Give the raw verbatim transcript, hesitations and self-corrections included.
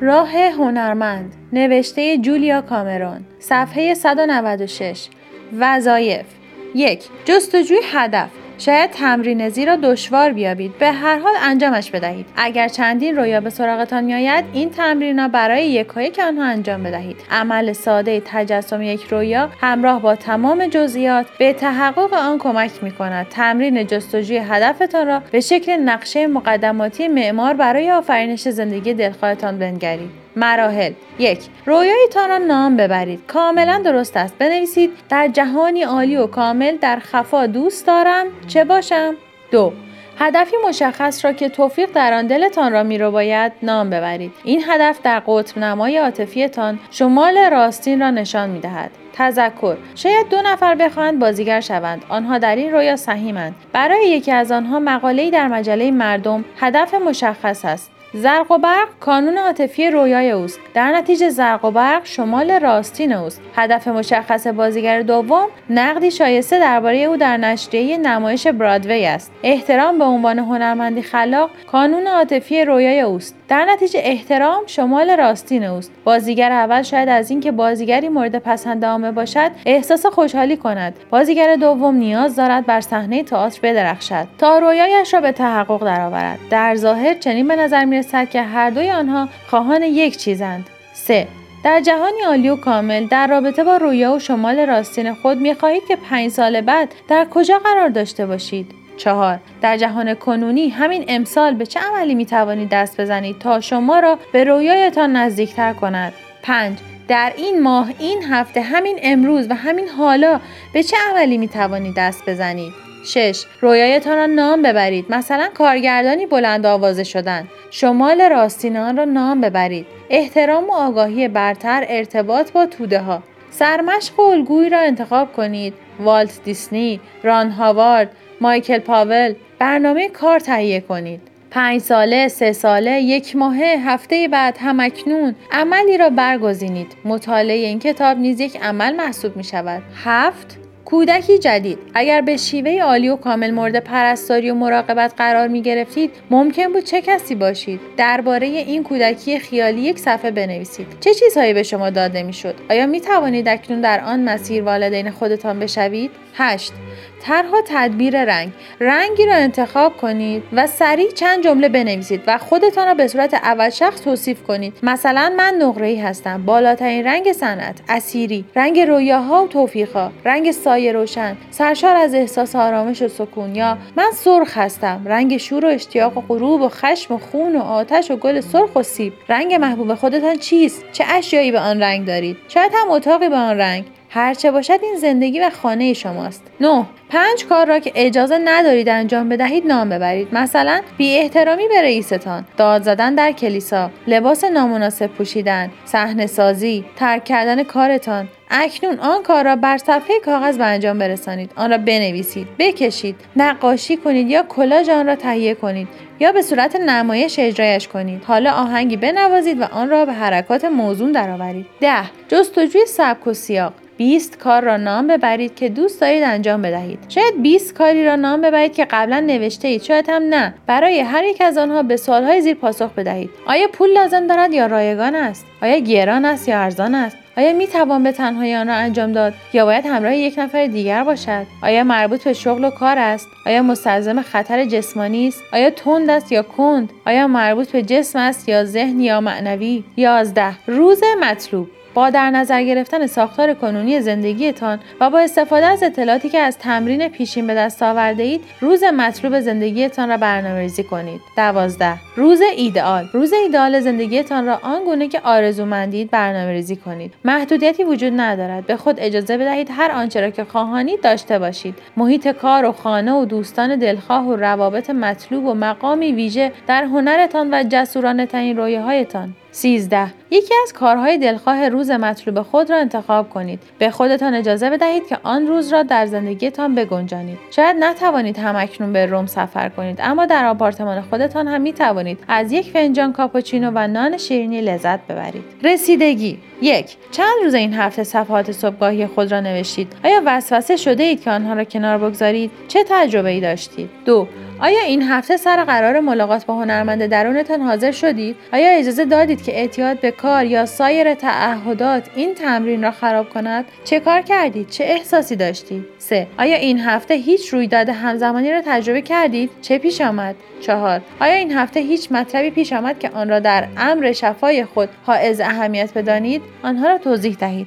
راه هنرمند، نوشته جولیا کامرون، صفحه صد و نود و شش. وظایف: یک جستجوی هدف. شاید تمرین زیرا دشوار بیابید، به هر حال انجامش بدهید. اگر چندین رویا به سراغتان میآید، این تمرین‌ها برای یکایک آنها انجام بدهید. عمل ساده تجسم یک رویا همراه با تمام جزئیات به تحقق آن کمک می‌کند. تمرین جستجوی هدفتان را به شکل نقشه مقدماتی معمار برای آفرینش زندگی دلخواهتان بنگرید. مراحل: یک رویایتان را نام ببرید. کاملا درست است. بنویسید: در جهانی عالی و کامل در خفا دوست دارم چه باشم؟ دو هدفی مشخص را که توفیق در آن دلتان را می‌رباید نام ببرید. این هدف در قطب نمای عاطفی‌تان شمال راستین را نشان می‌دهد. تذکر: شاید دو نفر بخواهند بازیگر شوند. آنها در این رویا سهیمند. برای یکی از آنها مقاله‌ای در مجله مردم هدف مشخص است. زرق و برق کانون عاطفی رویای اوست. در نتیجه زرق و برق شمال راستین اوست. هدف مشخص بازیگر دوم نقدی شایسته درباره او در نشریه نمایش برادوی است. احترام به عنوان هنرمندی خلاق کانون عاطفی رویای اوست. در نتیجه احترام شمال راستین اوست. بازیگر اول شاید از اینکه بازیگری مورد پسند عامه باشد احساس خوشحالی کند. بازیگر دوم نیاز دارد بر صحنه تئاتر بدرخشد تا رویایش را به تحقق درآورد. در ظاهر چنین به نظر می‌رسد که هر دوی آنها خواهان یک چیزند. سه در جهانی عالی و کامل در رابطه با رویا و شمال راستین خود می‌خواهید که پنج سال بعد در کجا قرار داشته باشید؟ چهار در جهان کنونی همین امسال به چه عملی می‌توانید دست بزنید تا شما را به رویایتان نزدیکتر کند؟ پنج در این ماه، این هفته، همین امروز و همین حالا به چه عملی می‌توانید دست بزنید؟ شش رویایتان را نام ببرید. مثلا کارگردانی بلند آوازه شدن. شمال راستین آن را نام ببرید. احترام و آگاهی برتر، ارتباط با توده ها. سرمشق و الگویی را انتخاب کنید. والت دیسنی، ران هاوارد، مایکل پاول. برنامه کار تهیه کنید. پنج ساله، سه ساله، یک ماهه، هفته بعد، همکنون. عملی را برگزینید. مطالعه این کتاب نیز یک عمل محسوب می شود. هفت کودکی جدید. اگر به شیوه عالی و کامل مورد پرستاری و مراقبت قرار می گرفتید، ممکن بود چه کسی باشید؟ درباره این کودکی خیالی یک صفحه بنویسید. چه چیزهایی به شما داده می شد؟ آیا می توانید اکنون در آن مسیر والدین خودتان بشوید؟ هشت طرح و تدبیر رنگ. رنگی را انتخاب کنید و سریع چند جمله بنویسید و خودتان را به صورت اول شخص توصیف کنید. مثلا من نقره‌ای هستم. بالاترین رنگ صنعت، اسیری، رنگ رویاها و توفیقها، رنگ سایه روشن، سرشار از احساس آرامش و سکون. یا من سرخ هستم، رنگ شور و اشتیاق و غروب و خشم و خون و آتش و گل سرخ و سیب. رنگ محبوب خودتان چیست؟ چه اشیایی به آن رنگ دارید؟ شاید هم اتاقی به آن رنگ. هر چه باشد این زندگی و خانه شماست. نه پنج کار را که اجازه ندارید انجام بدهید نام ببرید. مثلا بی احترامی به رئیستان، داد زدن در کلیسا، لباس نامناسب پوشیدن، صحنه سازی، ترک کردن کارتان. اکنون آن کار را بر صفحه کاغذ به انجام برسانید. آن را بنویسید، بکشید، نقاشی کنید یا کلاژ آن را تهیه کنید یا به صورت نمایش اجرایش کنید. حالا آهنگی بنوازید و آن را به حرکات موزون درآورید. ده جستجوی سبک و سیاق. بیست کار را نام ببرید که دوست دارید انجام بدهید. شاید بیست کاری را نام ببرید که قبلا نوشته اید، شاید هم نه. برای هر یک از آنها به سوالهای زیر پاسخ بدهید. آیا پول لازم دارد یا رایگان است؟ آیا گران است یا ارزان است؟ آیا می توان به تنهایی آن را انجام داد یا باید همراه یک نفر دیگر باشد؟ آیا مربوط به شغل و کار است؟ آیا مستلزم خطر جسمانی است؟ آیا تند است یا کند؟ آیا مربوط به جسم است یا ذهن یا معنوی؟ یازده روز مطلوب. با در نظر گرفتن ساختار کنونی زندگیتان و با استفاده از اطلاعاتی که از تمرین پیشین به دست آورده اید، روز مطلوب زندگیتان را برنامه‌ریزی کنید. دوازده روز ایدئال. روز ایدئال زندگیتان را آنگونه که آرزومندید برنامه‌ریزی کنید. محدودیتی وجود ندارد. به خود اجازه بدهید هر آنچه را که خواهانید داشته باشید. محیط کار و خانه و دوستان دلخواه و روابط مطلوب و مقامی ویژه در هنرتان و جسورانه ترین رویاهایتان. سیزده یکی از کارهای دلخواه روز مطلوب خود را انتخاب کنید. به خودتان اجازه بدهید که آن روز را در زندگیتان بگنجانید. شاید نتوانید همکنون به روم سفر کنید، اما در آپارتمان خودتان هم می توانید از یک فنجان کاپوچینو و نان شیرینی لذت ببرید. رسیدگی. یک چند روز این هفته صفحات صبحگاهی خود را نوشتید؟ آیا وسوسه شده اید که آنها را کنار بگذارید؟ چه تجربه‌ای داشتید؟ دو آیا این هفته سر قرار ملاقات با هنرمند درونتان حاضر شدید؟ آیا اجازه دادید که اعتیاد به کار یا سایر تعهدات این تمرین را خراب کند؟ چه کار کردید؟ چه احساسی داشتید؟ سه. آیا این هفته هیچ رویداد همزمانی را تجربه کردید؟ چه پیش آمد؟ چهار. آیا این هفته هیچ مطلبی پیش آمد که آن را در امر شفای خود حائز اهمیت بدانید؟ آنها را توضیح دهید.